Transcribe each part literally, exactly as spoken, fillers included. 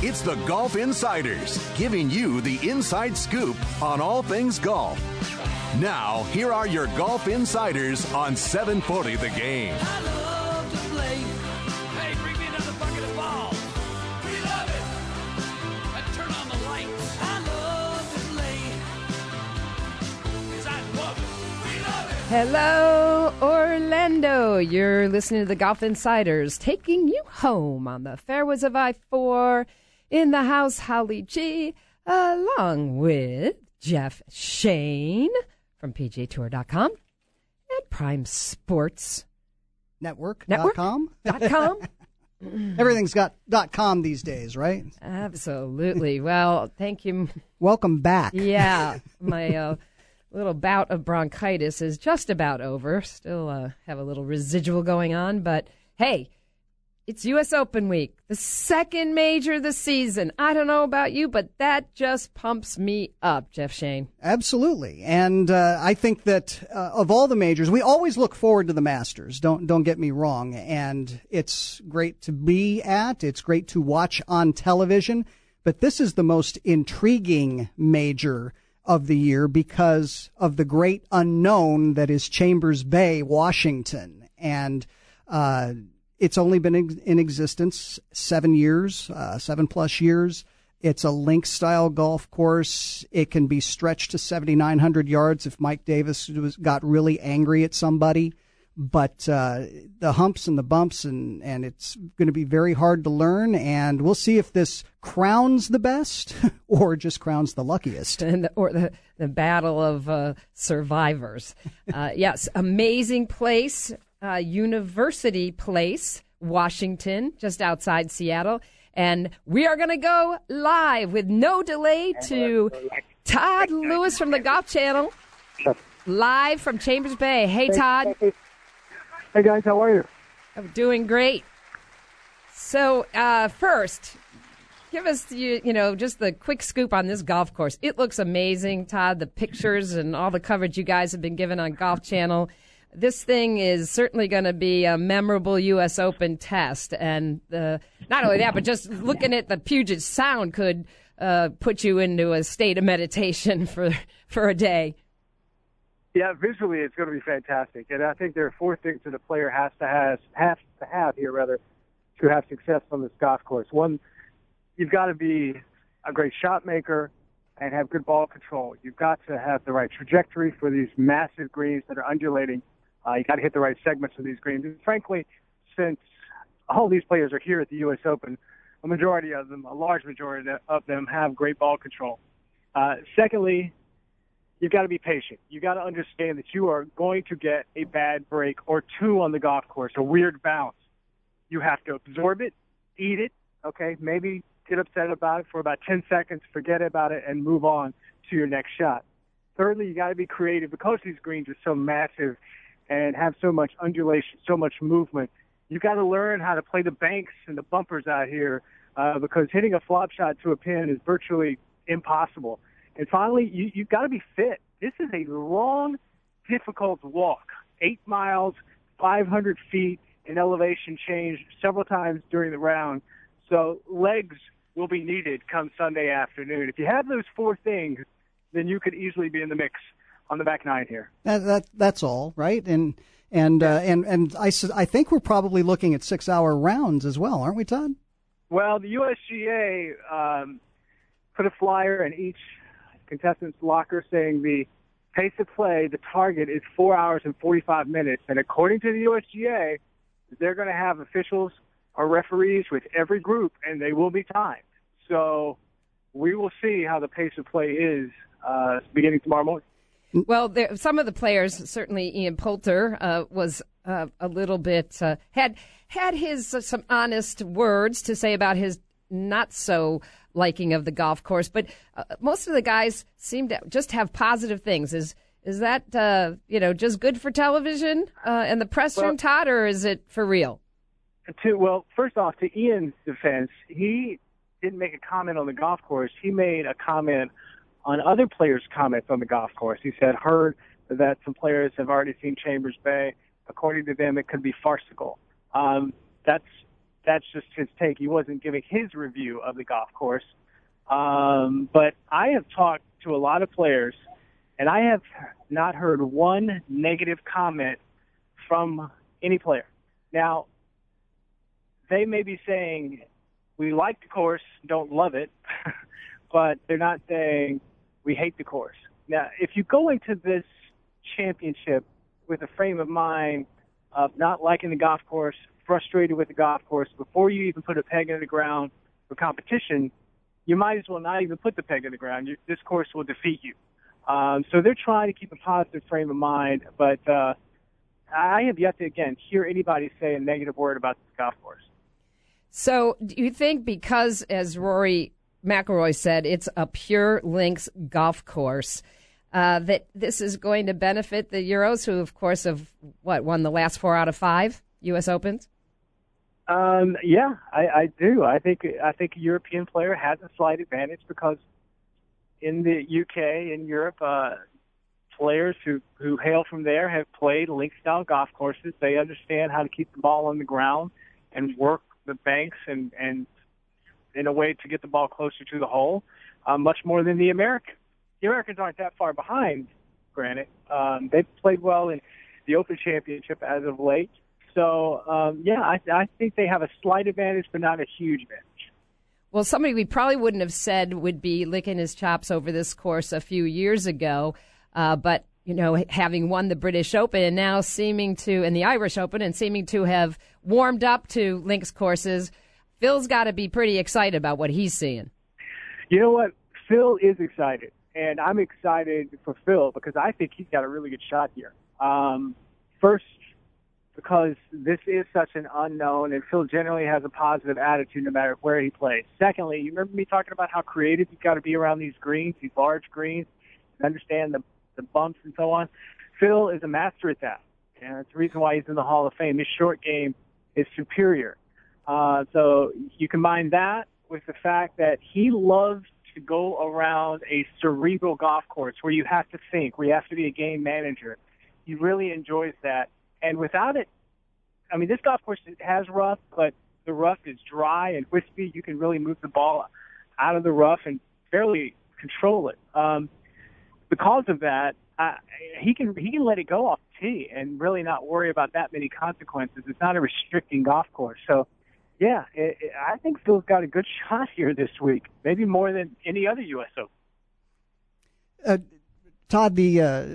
It's the Golf Insiders, giving you the inside scoop on all things golf. Now, here are your Golf Insiders on seven forty The Game. I love to play. Hey, bring me another bucket of balls. We love it. I turn on the lights. I love to play. Because I love it. Hello, Orlando. You're listening to the Golf Insiders, taking you home on the fairways of I four. In the house, Holly G, along with Jeff Shain from P G A Tour dot com and Prime Sports Network. Network dot com. .com. Everything's got dot .com these days, right? Absolutely. Well, thank you. Welcome back. Yeah, my... Uh, little bout of bronchitis is just about over. Still uh, have a little residual going on, but hey, it's U S Open week, the second major of the season. I don't know about you, but that just pumps me up, Jeff Shain. Absolutely, and uh, I think that uh, of all the majors, we always look forward to the Masters. Don't don't get me wrong, and it's great to be at. It's great to watch on television, but this is the most intriguing major of the year because of the great unknown that is Chambers Bay, Washington. And uh, it's only been ex- in existence seven years, uh, seven plus years. It's a Lynx style golf course. It can be stretched to seventy-nine hundred yards if Mike Davis was, got really angry at somebody. But uh, the humps and the bumps, and, and it's going to be very hard to learn. And we'll see if this crowns the best or just crowns the luckiest. And the, or the, the battle of uh, survivors. uh, yes, amazing place, uh, University Place, Washington, just outside Seattle. And we are going to go live with no delay to Todd Lewis from the Golf Channel, live from Chambers Bay. Hey, Todd. Hey, guys, how are you? I'm doing great. So, uh, first, give us, you, you know, just the quick scoop on this golf course. It looks amazing, Todd, the pictures and all the coverage you guys have been given on Golf Channel. This thing is certainly going to be a memorable U S Open test. And uh, not only that, but just looking at the Puget Sound could uh, put you into a state of meditation for for a day. Yeah, visually it's going to be fantastic, and I think there are four things that a player has to have, has to have here rather, to have success on this golf course. One, you've got to be a great shot maker and have good ball control. You've got to have the right trajectory for these massive greens that are undulating. Uh, you got to hit the right segments of these greens. And frankly, since all these players are here at the U S Open, a majority of them, a large majority of them, have great ball control. Uh, secondly, you've got to be patient. You've got to understand that you are going to get a bad break or two on the golf course, a weird bounce. You have to absorb it, eat it, okay, maybe get upset about it for about ten seconds, forget about it, and move on to your next shot. Thirdly, you got to be creative. Because these greens are so massive and have so much undulation, so much movement, you've got to learn how to play the banks and the bumpers out here uh, because hitting a flop shot to a pin is virtually impossible. And finally, you, you've got to be fit. This is a long, difficult walk, eight miles, five hundred feet in elevation change several times during the round. So legs will be needed come Sunday afternoon. If you have those four things, then you could easily be in the mix on the back nine here. That, that that's all right. And and uh, and and I I think we're probably looking at six hour rounds as well, aren't we, Todd? Well, the U S G A um, put a flyer in each contestants' locker saying the pace of play, the target is four hours and forty-five minutes. And according to the U S G A, they're going to have officials or referees with every group, and they will be timed. So we will see how the pace of play is uh, beginning tomorrow morning. Well, there, some of the players, certainly Ian Poulter, uh, was uh, a little bit uh, had had his uh, some honest words to say about his not so liking of the golf course. But uh, most of the guys seem to just have positive things. Is is that uh, you know just good for television uh, and the press well, room, Todd, or is it for real? To, well, first off, to Ian's defense, he didn't make a comment on the golf course. He made a comment on other players' comments on the golf course. He said, heard that some players have already seen Chambers Bay. According to them, it could be farcical. Um, that's that's just his take. He wasn't giving his review of the golf course. Um, but I have talked to a lot of players, and I have not heard one negative comment from any player. Now, they may be saying, we like the course, don't love it, but they're not saying, we hate the course. Now, if you go into this championship with a frame of mind of not liking the golf course, frustrated with the golf course, before you even put a peg in the ground for competition, you might as well not even put the peg in the ground. You, this course will defeat you. Um, so they're trying to keep a positive frame of mind, but uh, I have yet to, again, hear anybody say a negative word about this golf course. So do you think because, as Rory McIlroy said, it's a pure Lynx golf course, Uh, that this is going to benefit the Euros, who, of course, have, what, won the last four out of five U S Opens? Um, yeah, I, I do. I think I think a European player has a slight advantage because in the U K, in Europe, uh, players who, who hail from there have played Lynx-style golf courses. They understand how to keep the ball on the ground and work the banks and, and in a way to get the ball closer to the hole, uh, much more than the Americans. The Americans aren't that far behind, granted. Um, they've played well in the Open Championship as of late. So, um, yeah, I, I think they have a slight advantage, but not a huge advantage. Well, somebody we probably wouldn't have said would be licking his chops over this course a few years ago, uh, but, you know, having won the British Open and now seeming to, and the Irish Open, and seeming to have warmed up to Lynx courses, Phil's got to be pretty excited about what he's seeing. You know what? Phil is excited. And I'm excited for Phil because I think he's got a really good shot here. Um, first, because this is such an unknown, and Phil generally has a positive attitude no matter where he plays. Secondly, you remember me talking about how creative you've got to be around these greens, these large greens, and understand the, the bumps and so on. Phil is a master at that, and it's the reason why he's in the Hall of Fame. His short game is superior. Uh, so you combine that with the fact that he loves to go around a cerebral golf course where you have to think, where you have to be a game manager. He really enjoys that. And without it, I mean, this golf course has rough, but the rough is dry and wispy. You can really move the ball out of the rough and fairly control it. Um, because of that, I, he can he can let it go off the tee and really not worry about that many consequences. It's not a restricting golf course. So, yeah, it, it, I think Phil's got a good shot here this week, maybe more than any other U S Open. Uh, Todd, the uh,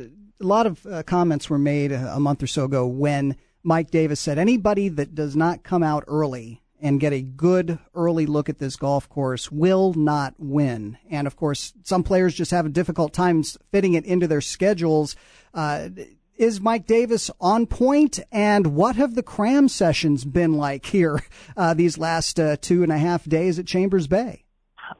a lot of uh, comments were made a month or so ago when Mike Davis said anybody that does not come out early and get a good early look at this golf course will not win. And, of course, some players just have a difficult time fitting it into their schedules. Uh Is Mike Davis on point, and what have the cram sessions been like here uh, these last uh, two and a half days at Chambers Bay?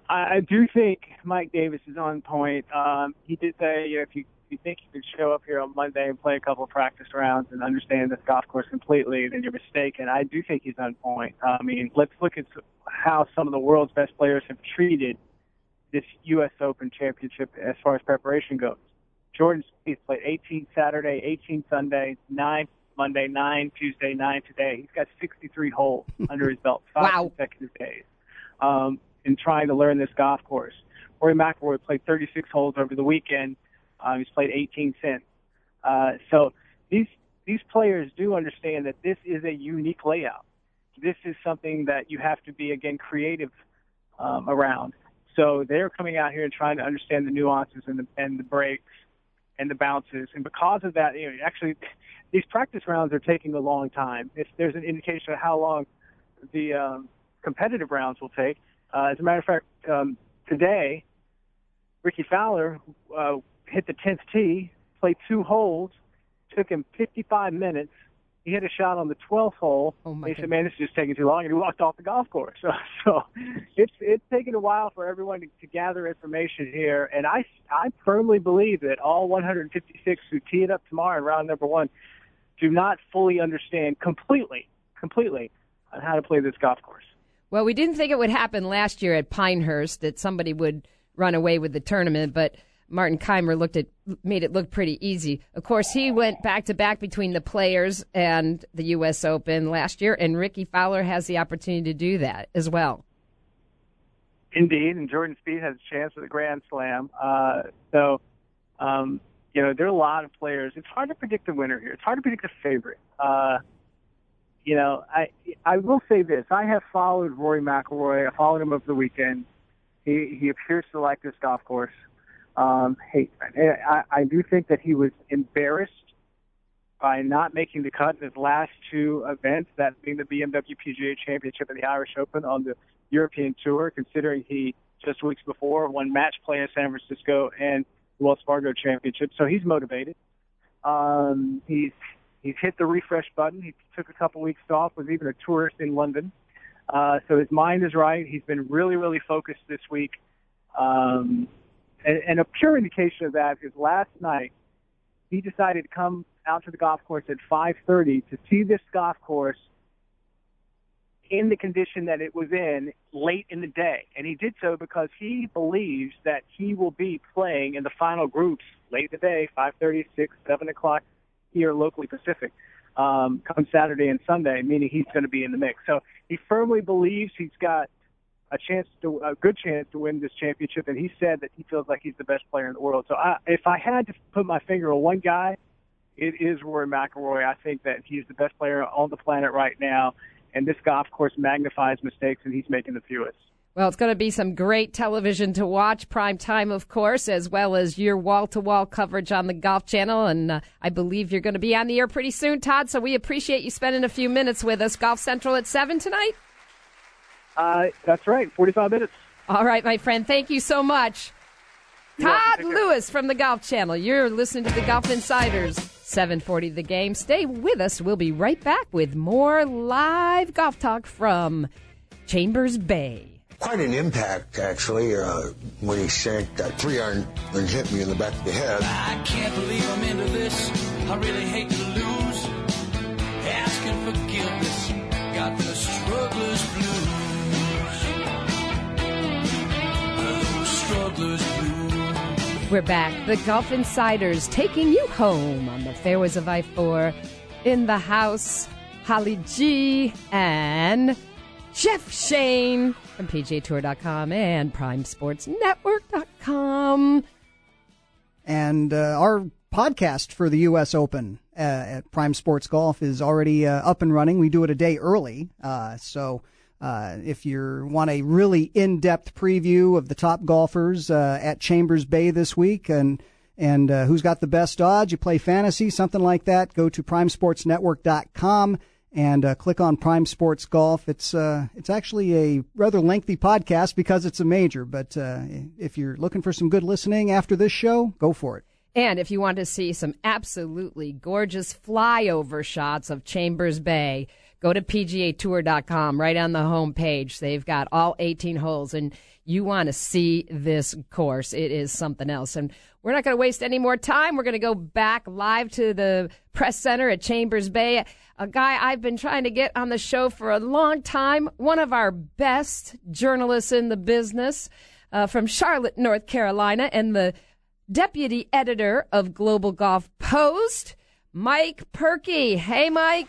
I do think Mike Davis is on point. Um, he did say, you know, if you, if you think you can show up here on Monday and play a couple of practice rounds and understand this golf course completely, then you're mistaken. I do think he's on point. I mean, let's look at how some of the world's best players have treated this U S Open Championship as far as preparation goes. Jordan Spieth played eighteen Saturday, eighteen Sunday, nine Monday, nine Tuesday, nine today. He's got sixty-three holes under his belt, five wow. consecutive days, um, in trying to learn this golf course. Rory McIlroy played thirty-six holes over the weekend. Um, he's played eighteen since. Uh, so these these players do understand that this is a unique layout. This is something that you have to be, again, creative um, around. So they're coming out here and trying to understand the nuances and the, and the breaks and the bounces. And because of that, you know, actually, these practice rounds are taking a long time. If there's an indication of how long the um, competitive rounds will take. Uh, as a matter of fact, um, today, Ricky Fowler uh, hit the tenth tee, played two holes, took him fifty-five minutes, he hit a shot on the twelfth hole. Oh my and he said, man, this is just taking too long, and he walked off the golf course. So, so it's it's taken a while for everyone to, to gather information here, and I, I firmly believe that all one hundred fifty-six who tee it up tomorrow in round number one do not fully understand completely, completely, on how to play this golf course. Well, we didn't think it would happen last year at Pinehurst, that somebody would run away with the tournament, but Martin Keimer looked at made it look pretty easy. Of course, he went back-to-back between the Players and the U S Open last year, and Ricky Fowler has the opportunity to do that as well. Indeed, and Jordan Spieth has a chance at a Grand Slam. Uh, so, um, you know, there are a lot of players. It's hard to predict the winner here. It's hard to predict the favorite. Uh, you know, I I will say this. I have followed Rory McIlroy. I followed him over the weekend. He, he appears to like this golf course. Um, hey, I, I do think that he was embarrassed by not making the cut in his last two events, that being the B M W P G A Championship and the Irish Open on the European Tour, considering he just weeks before won match play in San Francisco and the Wells Fargo Championship. So he's motivated. Um, he's, he's hit the refresh button. He took a couple weeks off, was even a tourist in London. Uh, so his mind is right. He's been really, really focused this week. Um, And a pure indication of that is last night he decided to come out to the golf course at five thirty to see this golf course in the condition that it was in late in the day. And he did so because he believes that he will be playing in the final groups late in the day, five thirty, six, seven o'clock here locally Pacific, um, come Saturday and Sunday, meaning he's going to be in the mix. So he firmly believes he's got a chance to, a good chance to win this championship, and he said that he feels like he's the best player in the world. So I, if I had to put my finger on one guy, it is Rory McIlroy. I think that he's the best player on the planet right now, and this golf course magnifies mistakes, and he's making the fewest. Well, it's going to be some great television to watch, prime time, of course, as well as your wall-to-wall coverage on the Golf Channel, and uh, I believe you're going to be on the air pretty soon, Todd, so we appreciate you spending a few minutes with us. Golf Central at seven tonight? Uh, that's right, forty-five minutes. All right, my friend, thank you so much. Todd Lewis from the Golf Channel. You're listening to the Golf Insiders, seven forty the game. Stay with us. We'll be right back with more live golf talk from Chambers Bay. Quite an impact, actually, uh, when he sank that three iron and hit me in the back of the head. I can't believe I'm into this. I really hate to lose. Asking forgiveness. Got the strugglers blues. We're back. The Golf Insiders taking you home on the fairways of I four. In the house, Holly G and Jeff Shain from P G A Tour dot com and Prime Sports Network dot com. And uh, our podcast for the U S Open uh, at Prime Sports Golf is already uh, up and running. We do it a day early, uh, so... Uh, if you want a really in-depth preview of the top golfers uh, at Chambers Bay this week and and uh, who's got the best odds, you play fantasy, something like that, go to prime sports network dot com and uh, click on Prime Sports Golf. It's uh, it's actually a rather lengthy podcast because it's a major, but uh, if you're looking for some good listening after this show, go for it. And if you want to see some absolutely gorgeous flyover shots of Chambers Bay, go to P G A Tour dot com right on the homepage. They've got all eighteen holes, and you want to see this course. It is something else. And we're not going to waste any more time. We're going to go back live to the press center at Chambers Bay. A guy I've been trying to get on the show for a long time, one of our best journalists in the business uh, from Charlotte, North Carolina, and the deputy editor of Global Golf Post, Mike Purkey. Hey, Mike.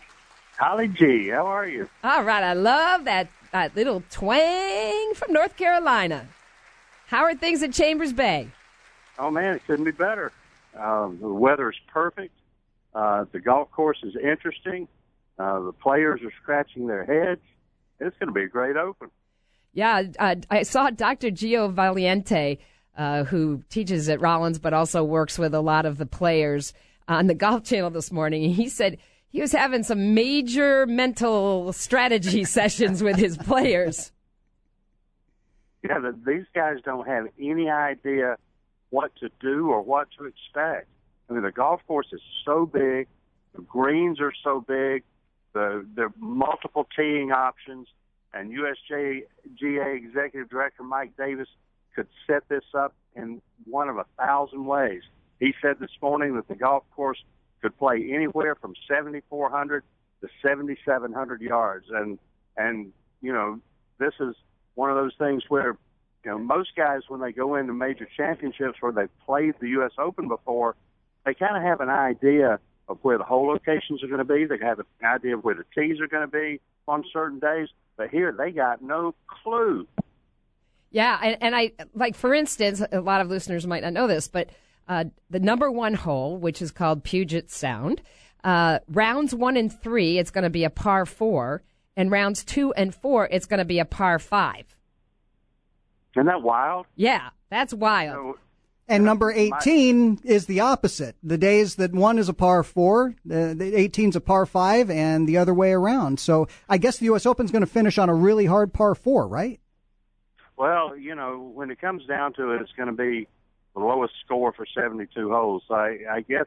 Holly G, how are you? All right, I love that, that little twang from North Carolina. How are things at Chambers Bay? Oh, man, it couldn't be better. Um, the weather is perfect. Uh, the golf course is interesting. Uh, the players are scratching their heads. It's going to be a great open. Yeah, uh, I saw Doctor Gio Valiente, uh, who teaches at Rollins but also works with a lot of the players on the Golf Channel this morning. He said... he was having some major mental strategy sessions with his players. Yeah, the, these guys don't have any idea what to do or what to expect. I mean, the golf course is so big, The greens are so big, the, the multiple teeing options, and U S G A Executive Director Mike Davis could set this up in one of a thousand ways. He said this morning that the golf course could play anywhere from seventy-four hundred to seventy-seven hundred yards. And, and you know, this is one of those things where, you know, most guys when they go into major championships where they've played the U S Open before, they kind of have an idea of where the hole locations are going to be. They have an idea of where the tees are going to be on certain days. But here they got no clue. Yeah, and, and I, like, for instance, a lot of listeners might not know this, but uh, the number one hole, which is called Puget Sound, uh, rounds one and three, it's going to be a par four, and rounds two and four, it's going to be a par five. Isn't that wild? Yeah, that's wild. So, and number eighteen is the opposite. The days that one is a par four, the eighteen's a par five, and the other way around. So I guess the U S Open's going to finish on a really hard par four, right? Well, you know, when it comes down to it, it's going to be the lowest score for seventy-two holes. So I, I guess,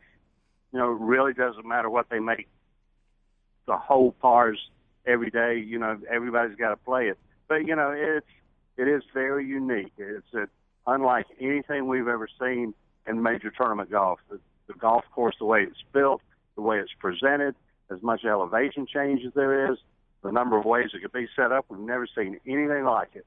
you know, it really doesn't matter what they make the whole pars every day. You know, everybody's got to play it. But, you know, it's, it is very unique. It's a, unlike anything we've ever seen in major tournament golf. The, the golf course, the way it's built, the way it's presented, as much elevation change as there is, the number of ways it could be set up, we've never seen anything like it.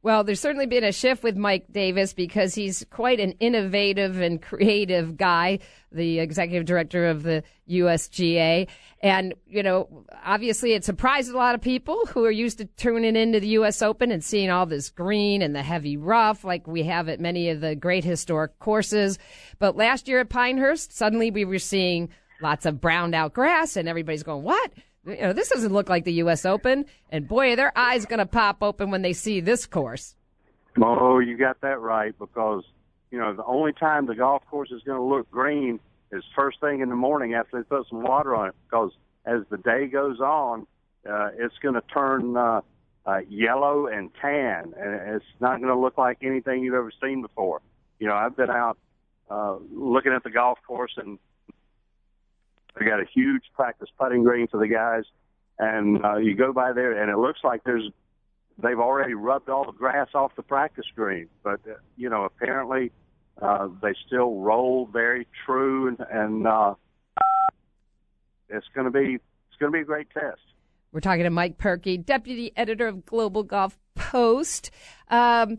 Well, there's certainly been a shift with Mike Davis because he's quite an innovative and creative guy, the executive director of the U S G A. And, you know, obviously it surprised a lot of people who are used to tuning into the U S Open and seeing all this green and the heavy rough like we have at many of the great historic courses. But last year at Pinehurst, suddenly we were seeing lots of browned out grass and everybody's going, what? You know, this doesn't look like the U S Open, and boy, are their eyes going to pop open when they see this course. Oh, you got that right, because, you know, the only time the golf course is going to look green is first thing in the morning after they put some water on it, because as the day goes on, uh, it's going to turn uh, uh, yellow and tan, and it's not going to look like anything you've ever seen before. You know, I've been out uh, looking at the golf course, and we got a huge practice putting green for the guys, and uh, you go by there, and it looks like there's they've already rubbed all the grass off the practice green. But, uh, you know, apparently uh, they still roll very true, and, and uh, it's going to be it's going to be a great test. We're talking to Mike Purkey, deputy editor of Global Golf Post. Um,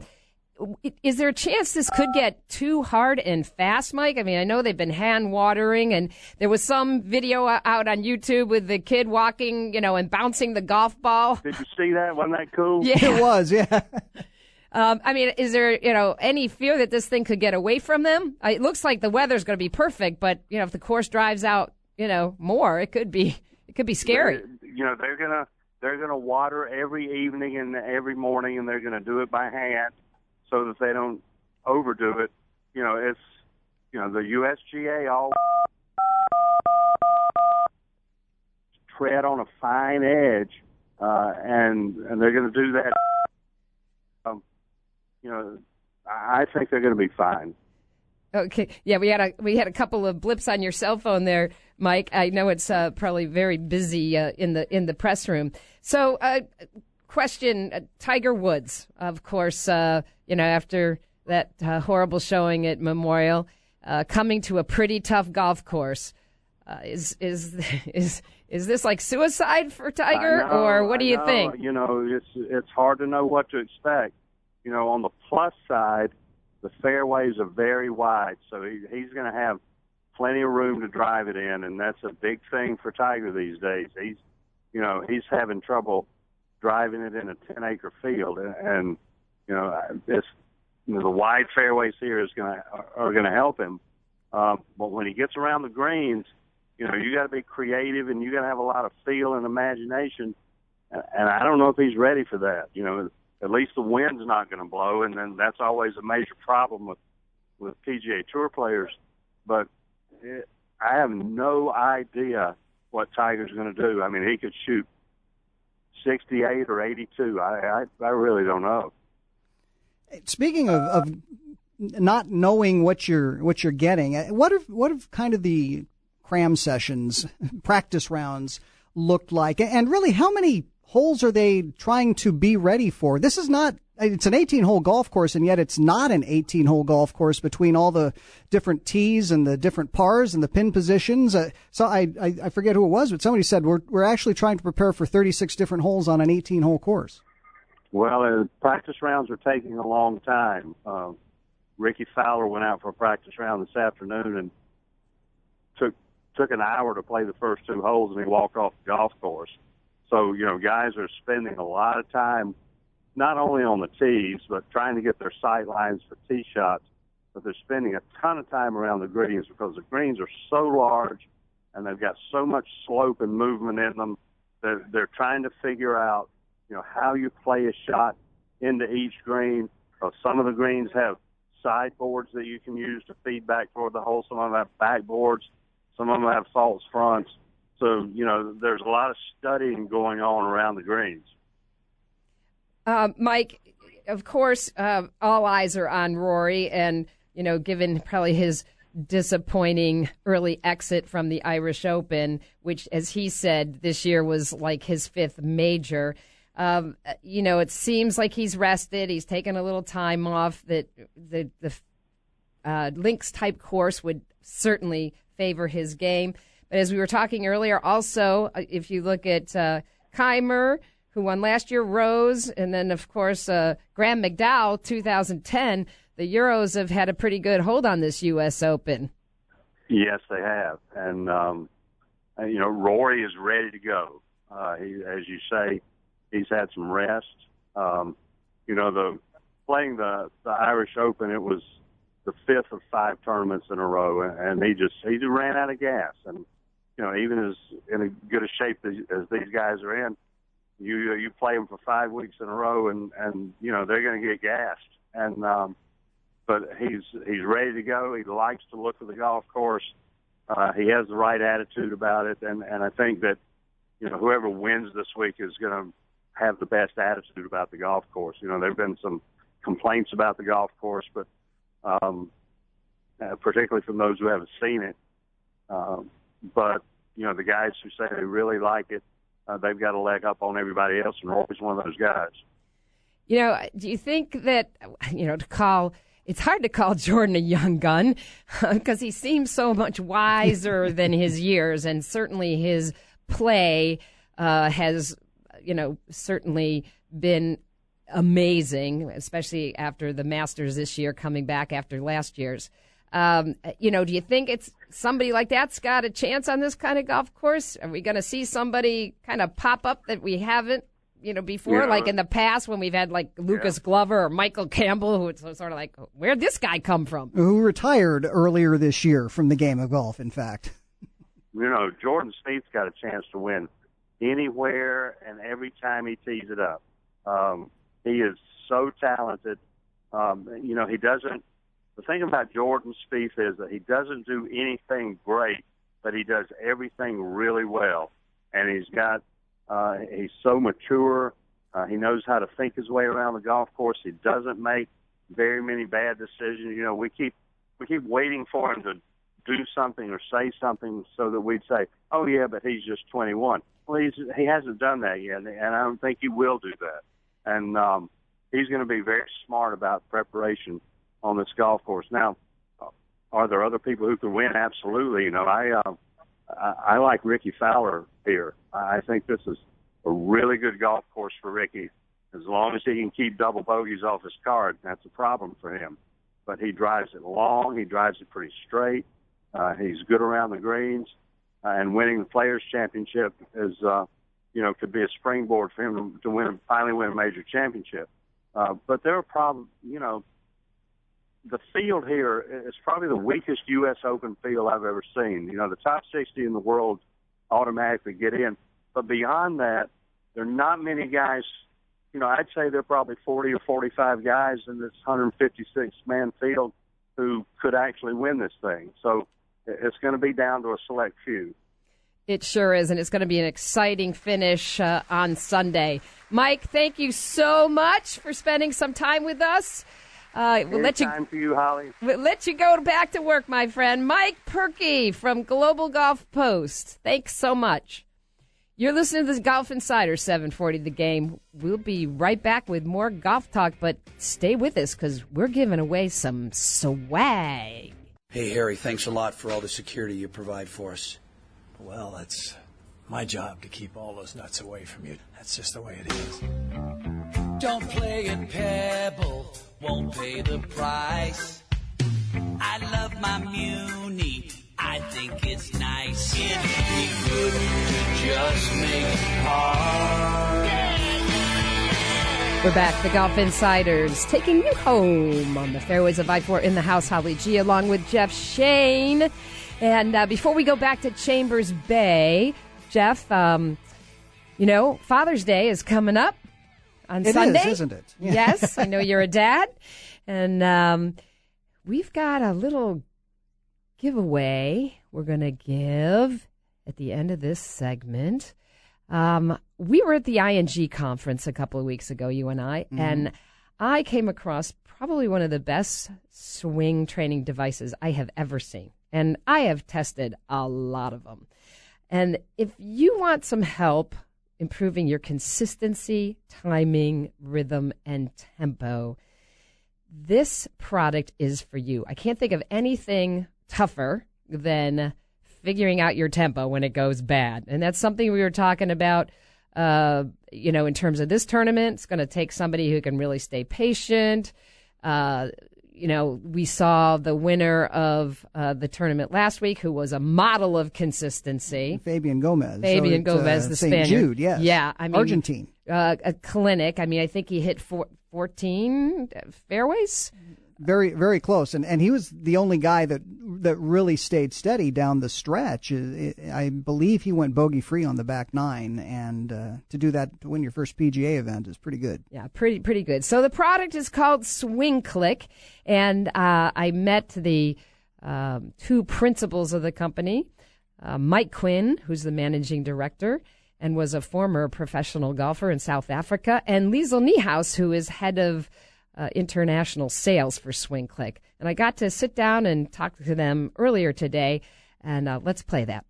Is there a chance this could get too hard and fast, Mike? I mean, I know they've been hand watering, and there was some video out on YouTube with the kid walking, you know, and bouncing the golf ball. Did you see that? Wasn't that cool? Yeah. It was, yeah. Um, I mean, is there, you know, any fear that this thing could get away from them? It looks like the weather's going to be perfect, but, you know, if the course drives out, you know, more, it could be it could be scary. You know, they're going to they're going to water every evening and every morning, and they're going to do it by hand, so that they don't overdo it. You know, it's, you know, the U S G A all tread on a fine edge, uh, and and they're going to do that. Um, you know, I think they're going to be fine. Okay, yeah, we had a we had a couple of blips on your cell phone there, Mike. I know it's uh, probably very busy uh, in the in the press room. So. Uh, Question, uh, Tiger Woods, of course, uh, you know, after that uh, horrible showing at Memorial, uh, coming to a pretty tough golf course. Uh, is is is is this like suicide for Tiger, know, or what do you think? You know, it's, it's hard to know what to expect. You know, on the plus side, the fairways are very wide, so he, he's going to have plenty of room to drive it in, and that's a big thing for Tiger these days. He's, you know, he's having trouble driving it in a ten-acre field, and, and you know, this, you know, the wide fairways here is going are going to help him. Uh, but when he gets around the greens, you know, you got to be creative, and you got to have a lot of feel and imagination. And, and I don't know if he's ready for that. You know, at least the wind's not going to blow, and then that's always a major problem with with P G A Tour players. But it, I have no idea what Tiger's going to do. I mean, he could shoot sixty-eight or eighty-two. I, I I really don't know. Speaking of, of not knowing what you're what you're getting, what are what are kind of the cram sessions, practice rounds looked like? And really, how many holes are they trying to be ready for? This is not, it's an eighteen-hole golf course, and yet it's not an eighteen-hole golf course between all the different tees and the different pars and the pin positions. Uh, so I, I, I forget who it was, but somebody said we're we're actually trying to prepare for thirty-six different holes on an eighteen-hole course. Well, uh, practice rounds are taking a long time. Uh, Ricky Fowler went out for a practice round this afternoon and took took an hour to play the first two holes, and he walked off the golf course. So, you know, guys are spending a lot of time not only on the tees, but trying to get their sight lines for tee shots, but they're spending a ton of time around the greens because the greens are so large and they've got so much slope and movement in them that they're trying to figure out, you know, how you play a shot into each green. Uh, some of the greens have sideboards that you can use to feed back toward the hole. Some of them have backboards. Some of them have false fronts. So, you know, there's a lot of studying going on around the greens. Uh, Mike, of course, uh, all eyes are on Rory and, you know, given probably his disappointing early exit from the Irish Open, which, as he said, this year was like his fifth major. Um, you know, it seems like he's rested. He's taken a little time off. That the, the uh, Lynx-type course would certainly favor his game. But as we were talking earlier, also, if you look at uh, Keimer, who won last year, Rose, and then, of course, uh, Graham McDowell, two thousand ten. The Euros have had a pretty good hold on this U S Open. Yes, they have. And, um, you know, Rory is ready to go. Uh, he, as you say, he's had some rest. Um, you know, the playing the, the Irish Open, it was the fifth of five tournaments in a row, and he just he just ran out of gas. And, you know, even as in as good a shape as, as these guys are in, You you play them for five weeks in a row, and, and you know they're going to get gassed. And um, but he's he's ready to go. He likes to look at the golf course. Uh, he has the right attitude about it, and, and I think that you know whoever wins this week is going to have the best attitude about the golf course. You know there've been some complaints about the golf course, but um, uh, particularly from those who haven't seen it. Um, but you know the guys who say they really like it. Uh, they've got a leg up on everybody else, and Rory's one of those guys. You know, do you think that, you know, to call, it's hard to call Jordan a young gun because he seems so much wiser than his years, and certainly his play uh, has, you know, certainly been amazing, especially after the Masters this year, coming back after last year's. Um, you know, do you think it's somebody like that's got a chance on this kind of golf course? Are we going to see somebody kind of pop up that we haven't, you know, before, yeah. like in the past when we've had like Lucas yeah. Glover or Michael Campbell, who it's sort of like, where'd this guy come from? Who retired earlier this year from the game of golf, in fact. You know, Jordan Spieth's got a chance to win anywhere and every time he tees it up. Um, he is so talented. Um, you know, he doesn't. The thing about Jordan Spieth is that he doesn't do anything great, but he does everything really well. And he's got, uh, he's so mature. Uh, he knows how to think his way around the golf course. He doesn't make very many bad decisions. You know, we keep, we keep waiting for him to do something or say something so that we'd say, oh yeah, but he's just twenty-one. Well, he's, he hasn't done that yet. And I don't think he will do that. And, um, he's going to be very smart about preparation on this golf course. Now, are there other people who could win? Absolutely. You know, I, uh, I I like Ricky Fowler here. I think this is a really good golf course for Ricky, as long as he can keep double bogeys off his card. That's a problem for him. But he drives it long. He drives it pretty straight. Uh, he's good around the greens, uh, and winning the Players Championship is, uh, you know, could be a springboard for him to win, finally win a major championship. Uh, but there are problems, you know. The field here is probably the weakest U S Open field I've ever seen. You know, the top sixty in the world automatically get in. But beyond that, there are not many guys. You know, I'd say there are probably forty or forty-five guys in this one hundred fifty-six man field who could actually win this thing. So it's going to be down to a select few. It sure is, and it's going to be an exciting finish uh, on Sunday. Mike, thank you so much for spending some time with us. Uh, we'll let you, time for you, Holly. We'll let you go back to work, my friend. Mike Purkey from Global Golf Post. Thanks so much. You're listening to the Golf Insider, seven forty The Game. We'll be right back with more golf talk, but stay with us because we're giving away some swag. Hey, Harry, thanks a lot for all the security you provide for us. Well, that's my job to keep all those nuts away from you. That's just the way it is. Don't play at Pebble, won't pay the price. I love my Muni, I think it's nice. It'd be good to just make it hard. We're back, the Golf Insiders, taking you home on the fairways of I four in the house. Holly G along with Jeff Shain. And uh, before we go back to Chambers Bay, Jeff, um, you know, Father's Day is coming up on it Sunday. It is, isn't it? Yeah. Yes, I know you're a dad. And um, we've got a little giveaway we're going to give at the end of this segment. Um, we were at the I N G conference a couple of weeks ago, you and I, mm-hmm. and I came across probably one of the best swing training devices I have ever seen. And I have tested a lot of them. And if you want some help improving your consistency, timing, rhythm, and tempo, this product is for you. I can't think of anything tougher than figuring out your tempo when it goes bad. And that's something we were talking about, uh, you know, in terms of this tournament. It's going to take somebody who can really stay patient. Uh You know, we saw the winner of uh, the tournament last week, who was a model of consistency. Fabian Gomez. Fabian so Gomez, uh, the Spaniard. Saint Jude, yes. Yeah. I mean, Argentine. Uh, a clinic. I mean, I think he hit four, fourteen fairways. Very, very close. And and he was the only guy that that really stayed steady down the stretch. I believe he went bogey-free on the back nine. And uh, to do that, to win your first P G A event is pretty good. Yeah, pretty pretty good. So the product is called Swing Click. And uh, I met the um, two principals of the company, uh, Mike Quinn, who's the managing director and was a former professional golfer in South Africa, and Liesl Niehaus, who is head of Uh, international sales for Swing Click. And I got to sit down and talk to them earlier today, and uh, let's play that.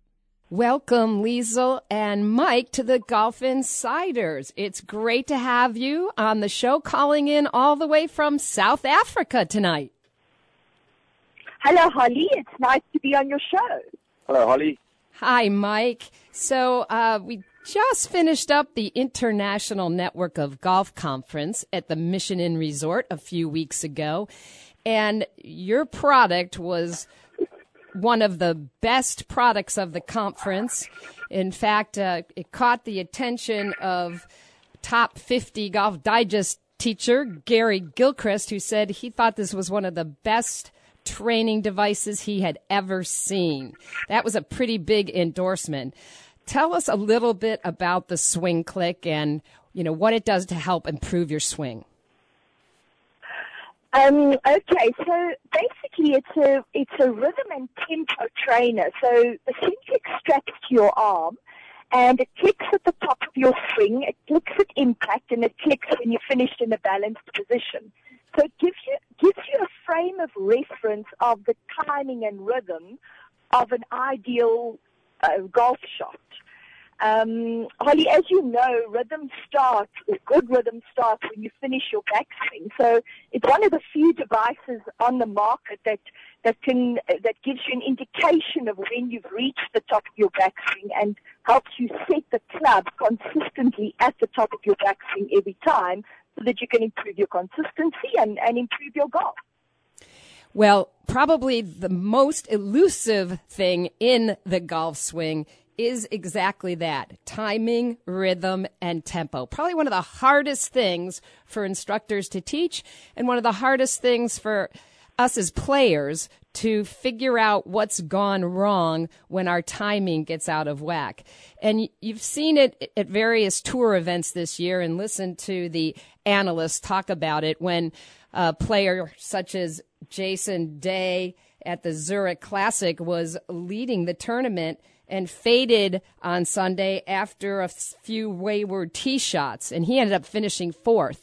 Welcome, Liesl and Mike, to the Golf Insiders. It's great to have you on the show, calling in all the way from South Africa tonight. Hello, Holly. It's nice to be on your show. Hello, Holly. Hi, Mike. So uh, we just finished up the International Network of Golf Conference at the Mission Inn Resort a few weeks ago, and your product was one of the best products of the conference. In fact, uh, it caught the attention of top fifty Golf Digest teacher Gary Gilchrist, who said he thought this was one of the best training devices he had ever seen. That was a pretty big endorsement. Tell us a little bit about the Swing Click and, you know, what it does to help improve your swing. Um, okay, so basically it's a it's a rhythm and tempo trainer. So the Swing Click straps to your arm, and it clicks at the top of your swing, it clicks at impact, and it clicks when you're finished in a balanced position. So it gives you gives you a frame of reference of the timing and rhythm of an ideal Uh, golf shot. Um, Holly, as you know, rhythm starts, good rhythm starts when you finish your backswing. So it's one of the few devices on the market that that can that gives you an indication of when you've reached the top of your backswing and helps you set the club consistently at the top of your backswing every time, so that you can improve your consistency and, and improve your golf. Well, probably the most elusive thing in the golf swing is exactly that, timing, rhythm, and tempo. Probably one of the hardest things for instructors to teach, and one of the hardest things for us as players to figure out what's gone wrong when our timing gets out of whack. And you've seen it at various tour events this year and listened to the analysts talk about it when a player such as Jason Day at the Zurich Classic was leading the tournament and faded on Sunday after a few wayward tee shots, and he ended up finishing fourth.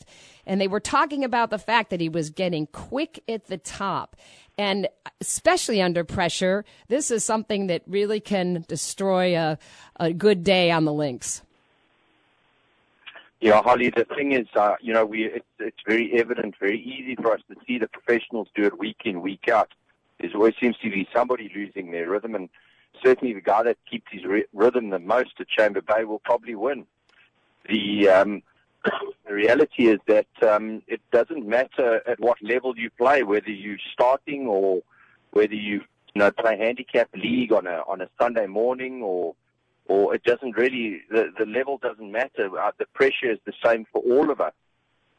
and they were talking about the fact that he was getting quick at the top. And especially under pressure, this is something that really can destroy a, a good day on the links. Yeah, Holly, the thing is, uh, you know, we it's, it's very evident, very easy for us to see the professionals do it week in, week out. There always seems to be somebody losing their rhythm, and certainly the guy that keeps his re- rhythm the most at Chambers Bay will probably win. The, um, the reality is that um, it doesn't matter at what level you play, whether you're starting or whether you, you know, play handicap league on a on a Sunday morning or... or it doesn't really, the, the level doesn't matter. Uh, the pressure is the same for all of us,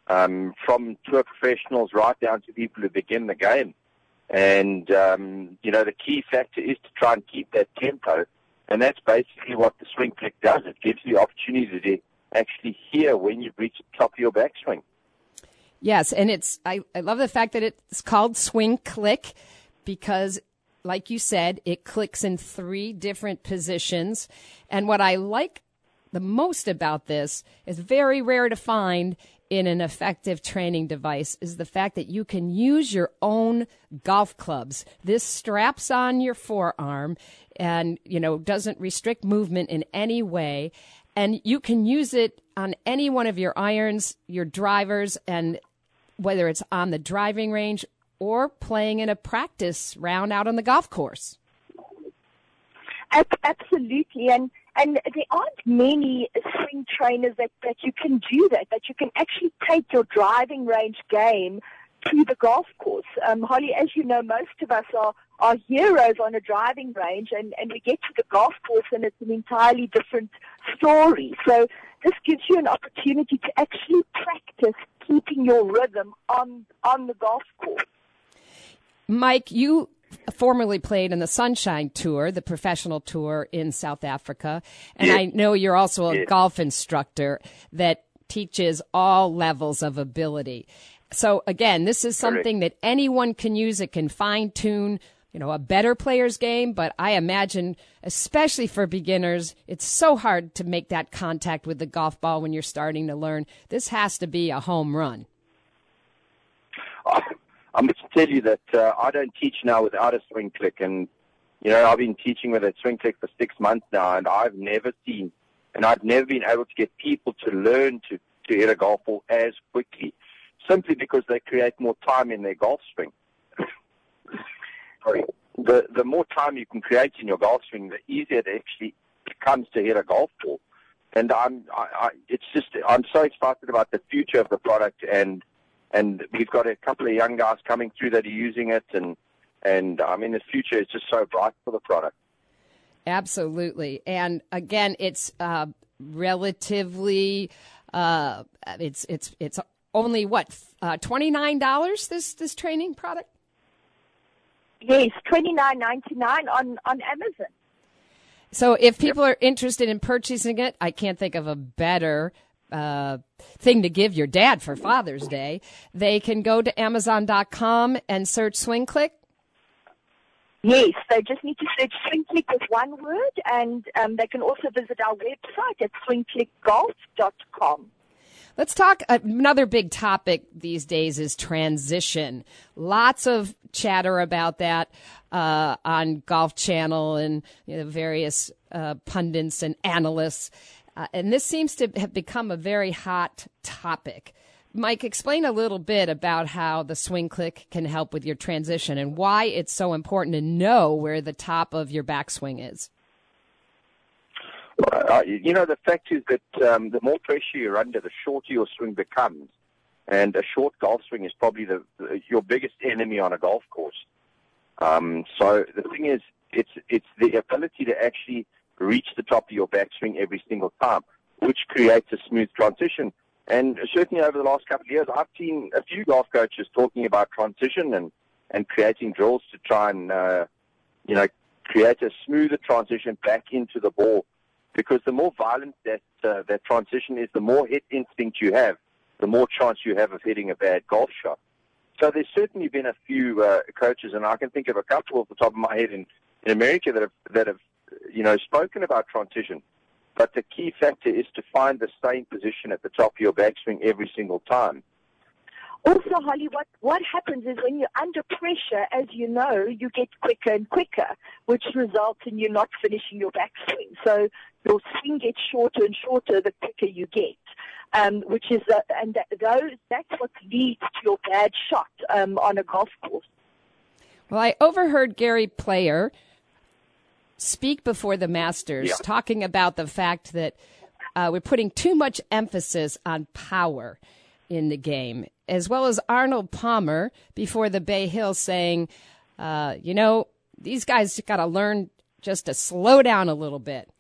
um, from tour professionals right down to people who begin the game. And, um, you know, the key factor is to try and keep that tempo. And that's basically what the swing click does. It gives you the opportunity to actually hear when you reach the top of your backswing. Yes, and it's I, I love the fact that it's called Swing Click because, like you said, it clicks in three different positions. And what I like the most about this is very rare to find in an effective training device is the fact that you can use your own golf clubs. This straps on your forearm and, you know, doesn't restrict movement in any way. And you can use it on any one of your irons, your drivers, and whether it's on the driving range or playing in a practice round out on the golf course. Absolutely, and and there aren't many swing trainers that, that you can do that, that you can actually take your driving range game to the golf course. Um, Holly, as you know, most of us are, are heroes on a driving range, and, and we get to the golf course and it's an entirely different story. So this gives you an opportunity to actually practice keeping your rhythm on on the golf course. Mike, you formerly played in the Sunshine Tour, the professional tour in South Africa, and yes. I know you're also a yes. golf instructor that teaches all levels of ability. So, again, this is something Correct. That anyone can use. It can fine-tune, you know, a better player's game, but I imagine, especially for beginners, it's so hard to make that contact with the golf ball when you're starting to learn. This has to be a home run. Oh. I must tell you that uh, I don't teach now without a swing click. And, you know, I've been teaching with a swing click for six months now, and I've never seen, and I've never been able to get people to learn to, to hit a golf ball as quickly, simply because they create more time in their golf swing. Sorry. The, the more time you can create in your golf swing, the easier it actually becomes to hit a golf ball. And I'm, I, I, it's just, I'm so excited about the future of the product, and And we've got a couple of young guys coming through that are using it, and and I mean the future is just so bright for the product. Absolutely, and again, it's uh, relatively uh, it's it's it's only what uh, twenty-nine dollars this this training product. Yes, twenty-nine ninety-nine on on Amazon. So if people yep. are interested in purchasing it, I can't think of a better Uh, thing to give your dad for Father's Day. They can go to Amazon dot com and search Swing Click. Yes, they just need to search Swing Click with one word, and um, they can also visit our website at Swing Click Golf dot com. Let's talk. Another big topic these days is transition. Lots of chatter about that uh, on Golf Channel and, you know, various uh, pundits and analysts. Uh, and this seems to have become a very hot topic. Mike, explain a little bit about how the swing click can help with your transition and why it's so important to know where the top of your backswing is. Uh, you know, the fact is that um, the more pressure you're under, the shorter your swing becomes. And a short golf swing is probably the, the, your biggest enemy on a golf course. Um, so the thing is, it's it's the ability to actually reach the top of your backswing every single time, which creates a smooth transition. And certainly over the last couple of years, I've seen a few golf coaches talking about transition and, and creating drills to try and, uh, you know, create a smoother transition back into the ball. Because the more violent that uh, that transition is, the more hit instinct you have, the more chance you have of hitting a bad golf shot. So there's certainly been a few uh, coaches, and I can think of a couple off the top of my head in, in America that have that have you know, spoken about transition, but the key factor is to find the same position at the top of your backswing every single time. Also, Holly, what, what happens is when you're under pressure, as you know, you get quicker and quicker, which results in you not finishing your backswing. So your swing gets shorter and shorter the quicker you get, um, which is uh, and that, those, that's what leads to your bad shot um, on a golf course. Well, I overheard Gary Player speak before the Masters, yeah. talking about the fact that uh, we're putting too much emphasis on power in the game, as well as Arnold Palmer before the Bay Hill saying, uh, you know, these guys got to learn just to slow down a little bit.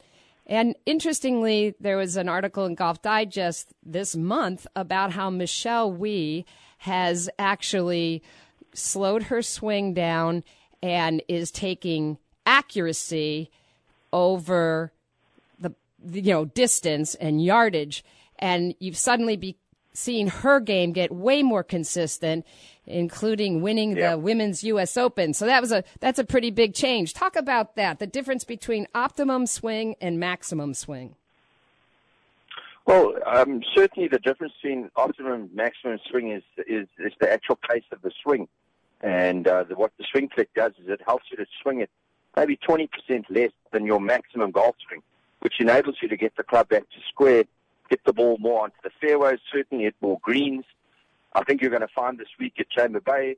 And interestingly, there was an article in Golf Digest this month about how Michelle Wee has actually slowed her swing down and is taking accuracy over the, you know, distance and yardage. And you've suddenly be seen her game get way more consistent, including winning yeah. the Women's U S Open. So that was a that's a pretty big change. Talk about that, the difference between optimum swing and maximum swing. Well, um, certainly the difference between optimum and maximum swing is, is, is the actual pace of the swing. And uh, the, what the swing click does is it helps you to swing it maybe twenty percent less than your maximum golf swing, which enables you to get the club back to square, get the ball more onto the fairways, certainly at more greens. I think you're going to find this week at Chambers Bay,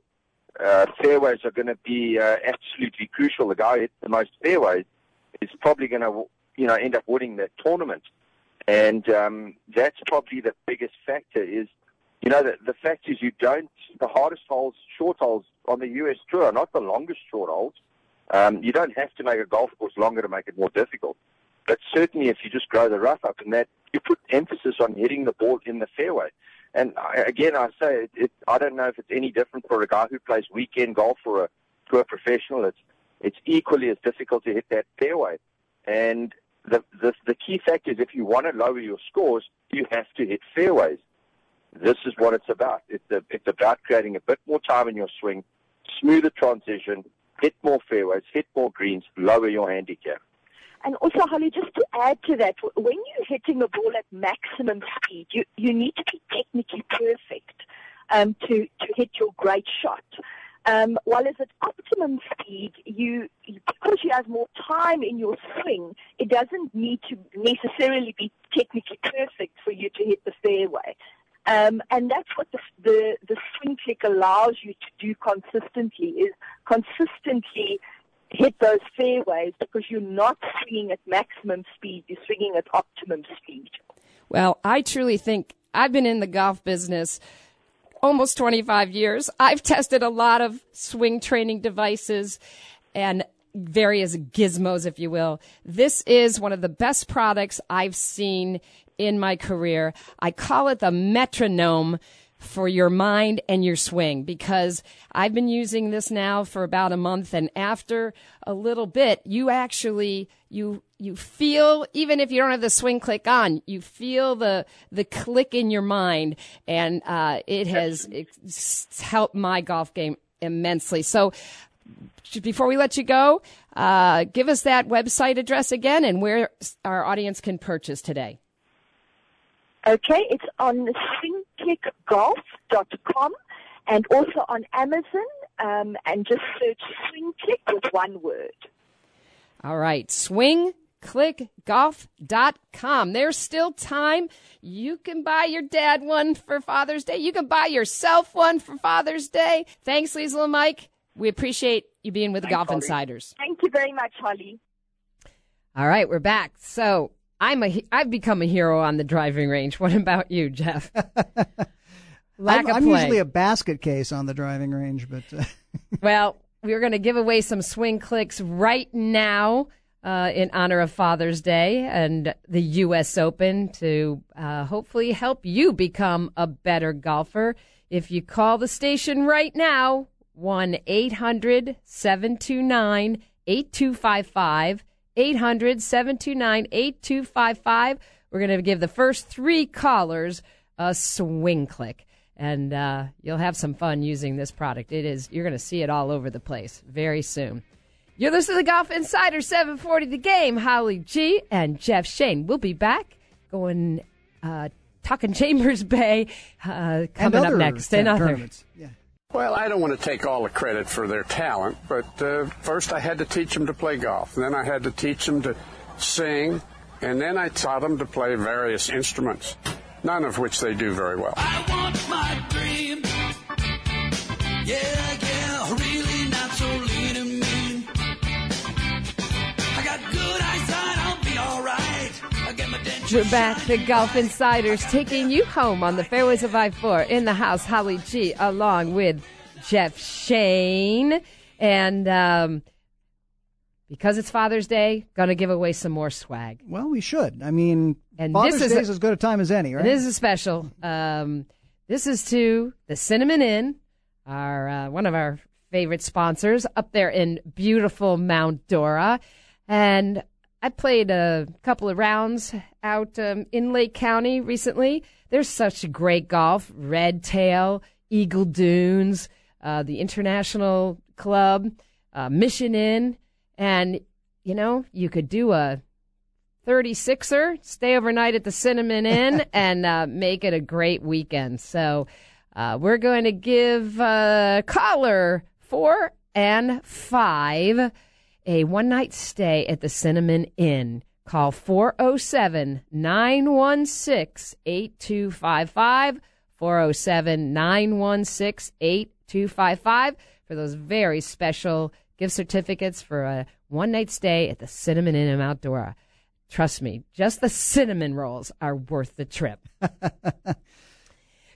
uh, fairways are going to be uh, absolutely crucial. The guy who hits the most fairways is probably going to, you know, end up winning the tournament. And um, that's probably the biggest factor is, you know, the, the fact is you don't, the hardest holes, short holes on the U S Tour are not the longest short holes. Um, you don't have to make a golf course longer to make it more difficult. But certainly if you just grow the rough up and that, you put emphasis on hitting the ball in the fairway. And I, again, I say, it, it, I don't know if it's any different for a guy who plays weekend golf or a tour professional. It's it's equally as difficult to hit that fairway. And the, the, the key factor is if you want to lower your scores, you have to hit fairways. This is what it's about. It's, a, it's about creating a bit more time in your swing, smoother transition, hit more fairways, hit more greens, lower your handicap. And also, Holly, just to add to that, when you're hitting a ball at maximum speed, you, you need to be technically perfect um, to, to hit your great shot. Um, while it's at optimum speed, you because you have more time in your swing, it doesn't need to necessarily be technically perfect for you to hit the fairway. Um, and that's what the, the, the swing click allows you to do consistently, is consistently hit those fairways because you're not swinging at maximum speed, you're swinging at optimum speed. Well, I truly think I've been in the golf business almost twenty-five years. I've tested a lot of swing training devices and various gizmos, if you will. This is one of the best products I've seen in my career. I call it the metronome for your mind and your swing, because I've been using this now for about a month, and after a little bit, you actually, you, you feel, even if you don't have the swing click on, you feel the, the click in your mind, and, uh, it has it's helped my golf game immensely. So before we let you go, uh, give us that website address again and where our audience can purchase today. Okay, it's on Swing Click Golf dot com and also on Amazon, um, and just search Swing Click with one word. All right, Swing Click Golf dot com. There's still time. You can buy your dad one for Father's Day. You can buy yourself one for Father's Day. Thanks, Liesl and Mike. We appreciate you being with Thanks, Golf Holly. Insiders. Thank you very much, Holly. All right, we're back. So I'm a, I've become a hero on the driving range. What about you, Jeff? Lack I'm, of play. I'm usually a basket case on the driving range, but uh, well, we're going to give away some swing clicks right now uh, in honor of Father's Day and the U S Open to uh, hopefully help you become a better golfer. If you call the station right now, one eight hundred seven two nine eight two five five. eight hundred seven two nine eight two five five. We're going to give the first three callers a swing click, and uh, you'll have some fun using this product. It is, you're going to see it all over the place very soon. You're listening to Golf Insider seven forty The Game. Holly G and Jeff Shain. We'll be back going uh, talking Chambers Bay uh, coming up next. And other. Yeah. Well, I don't want to take all the credit for their talent, but uh, first I had to teach them to play golf. Then I had to teach them to sing, and then I taught them to play various instruments, none of which they do very well. I want my dream. Yeah, yeah, really not so lean and mean. I got good eyesight, I'll be all right. I get my dentures. We're back, the Golf Insiders, taking you home on the fairways of I four. In the house, Holly G, along with Jeff Shain. And um, because it's Father's Day, going to give away some more swag. Well, we should. I mean, and Father's this is Day is as good a time as any, right? This is special. Um, this is to the Cinnamon Inn. Our uh, one of our favorite sponsors up there in beautiful Mount Dora. And I played a couple of rounds out um, in Lake County recently. There's such great golf. Red Tail, Eagle Dunes, uh, the International Club, uh, Mission Inn. And, you know, you could do a thirty-sixer, stay overnight at the Cinnamon Inn, and uh, make it a great weekend. So... Uh, we're going to give uh, caller four and five a one-night stay at the Cinnamon Inn. Call four oh seven, nine one six, eight two five five, four oh seven, nine one six, eight two five five for those very special gift certificates for a one-night stay at the Cinnamon Inn in Mount Dora. Trust me, just the cinnamon rolls are worth the trip.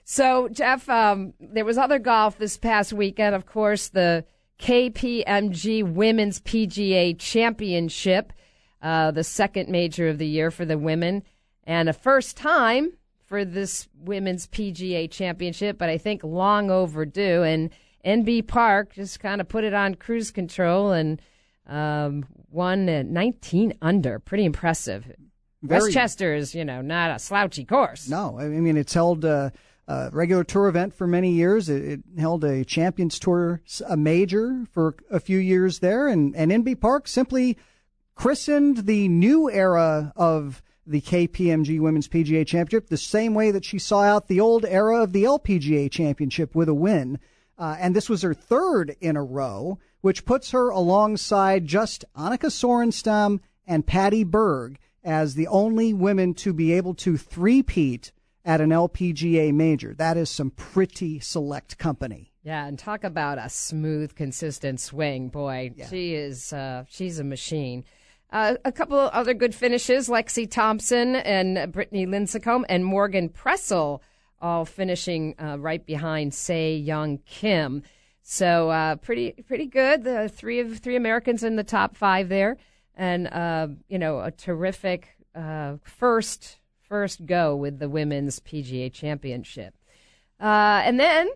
So, Jeff, um, there was other golf this past weekend. Of course, the K P M G Women's P G A Championship, uh, the second major of the year for the women, and a first time for this Women's P G A Championship, but I think long overdue. And N B Park just kind of put it on cruise control and um, won at nineteen under. Pretty impressive. Very. Westchester is, you know, not a slouchy course. No, I mean, it's held... Uh... Uh, regular tour event for many years. It, it held a Champions Tour, a major for a few years there. And, and N B Park simply christened the new era of the K P M G Women's P G A Championship the same way that she saw out the old era of the L P G A Championship with a win. Uh, and this was her third in a row, which puts her alongside just Annika Sorenstam and Patty Berg as the only women to be able to three-peat at an L P G A major. That is some pretty select company. Yeah, and talk about a smooth, consistent swing. Boy, yeah. she is, uh, she's a machine. Uh, a couple of other good finishes, Lexi Thompson and Brittany Lincecum and Morgan Pressel, all finishing uh, right behind Se Young Kim. So uh, pretty pretty good, the three of three Americans in the top five there. And, uh, you know, a terrific uh, first... First go with the Women's P G A Championship. Uh, and then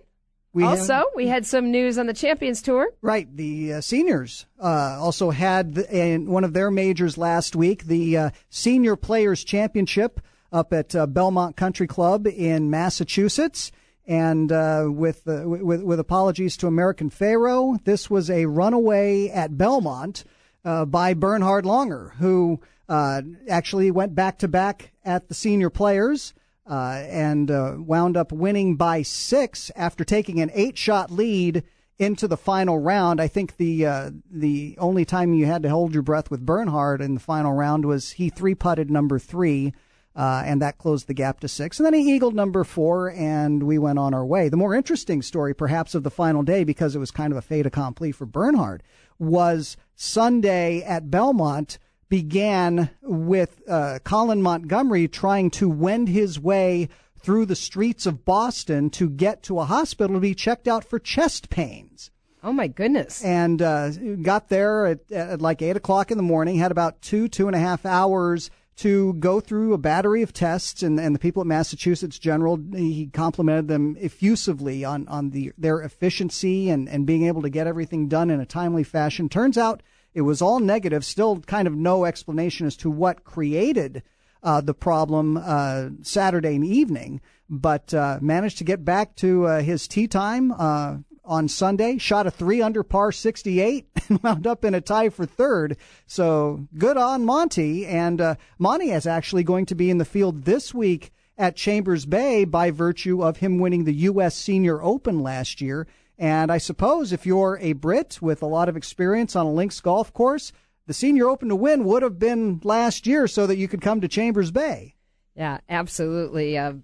we also have, we had some news on the Champions Tour. Right. The uh, seniors uh, also had the, in one of their majors last week, the uh, Senior Players Championship up at uh, Belmont Country Club in Massachusetts. And uh, with, uh, with, with apologies to American Pharaoh, this was a runaway at Belmont uh, by Bernhard Langer, who... Uh, actually went back-to-back at the Senior Players uh, and uh, wound up winning by six after taking an eight-shot lead into the final round. I think the uh, the only time you had to hold your breath with Bernhard in the final round was he three-putted number three, uh, and that closed the gap to six. And then he eagled number four, and we went on our way. The more interesting story, perhaps, of the final day, because it was kind of a fait accompli for Bernhard, was Sunday at Belmont began with uh, Colin Montgomery trying to wend his way through the streets of Boston to get to a hospital to be checked out for chest pains. Oh, my goodness. And uh, got there at, at like eight o'clock in the morning, had about two, two and a half hours to go through a battery of tests. And, and the people at Massachusetts General, he complimented them effusively on, on the their efficiency and, and being able to get everything done in a timely fashion. Turns out, it was all negative, still kind of no explanation as to what created uh, the problem uh, Saturday evening, but uh, managed to get back to uh, his tee time uh, on Sunday, shot a three under par sixty-eight and wound up in a tie for third. So good on Monty. And uh, Monty is actually going to be in the field this week at Chambers Bay by virtue of him winning the U S Senior Open last year. And I suppose if you're a Brit with a lot of experience on a Lynx golf course, the Senior Open to win would have been last year so that you could come to Chambers Bay. Yeah, absolutely. Uh,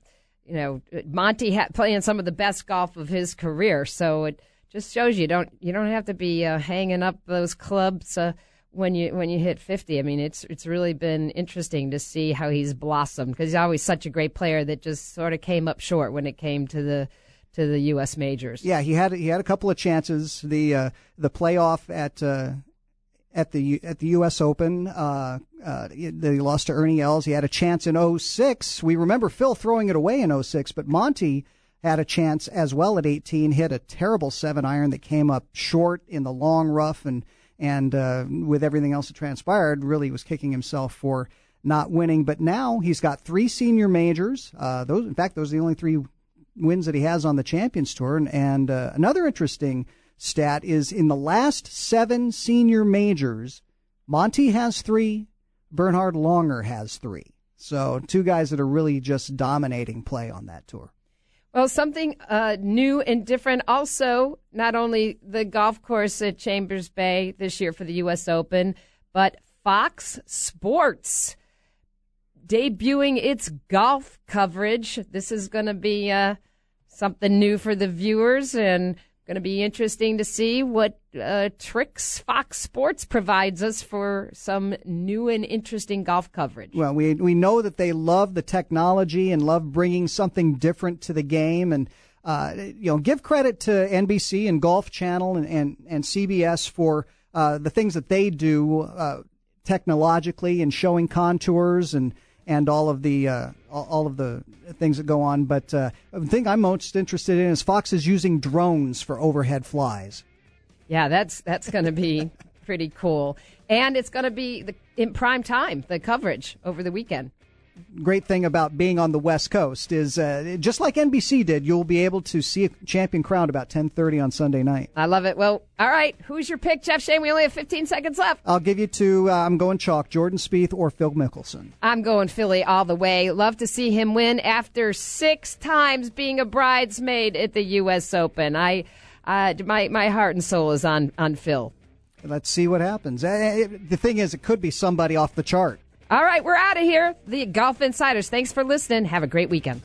you know, Monty ha- playing some of the best golf of his career, so it just shows you don't you don't have to be uh, hanging up those clubs uh, when you when you hit fifty. I mean, it's it's really been interesting to see how he's blossomed, because he's always such a great player that just sort of came up short when it came to the. to the U S majors. Yeah, he had he had a couple of chances. The uh, the playoff at uh, at the at the U S Open uh, uh, that he lost to Ernie Els. He had a chance in oh six. We remember Phil throwing it away in oh six, but Monty had a chance as well at eighteen. Hit a terrible seven iron that came up short in the long rough, and and uh, with everything else that transpired, really was kicking himself for not winning. But now he's got three senior majors. Uh, those, in fact, those are the only three wins that he has on the Champions Tour. And, and uh, another interesting stat is in the last seven senior majors, Monty has three, Bernhard Langer has three. So two guys that are really just dominating play on that tour. Well, something uh, new and different also, not only the golf course at Chambers Bay this year for the U S Open, but Fox Sports debuting its golf coverage. This is going to be uh, something new for the viewers, and going to be interesting to see what uh, tricks Fox Sports provides us for some new and interesting golf coverage. Well, we we know that they love the technology and love bringing something different to the game, and uh, you know, give credit to N B C and Golf Channel and and, and C B S for uh, the things that they do uh, technologically and showing contours and. And all of the uh, all of the things that go on, but uh, the thing I'm most interested in is Fox is using drones for overhead flies. Yeah, that's that's going to be pretty cool, and it's going to be the, in prime time. The coverage over the weekend. Great thing about being on the West Coast is uh, just like N B C did, you'll be able to see a champion crowned about ten thirty on Sunday night. I love it. Well, all right. Who's your pick, Jeff Shain? We only have fifteen seconds left. I'll give you two. Uh, I'm going chalk, Jordan Spieth or Phil Mickelson. I'm going Philly all the way. Love to see him win after six times being a bridesmaid at the U S Open. I, uh, my my heart and soul is on, on Phil. Let's see what happens. The thing is, it could be somebody off the chart. All right, we're out of here. The Golf Insiders, thanks for listening. Have a great weekend.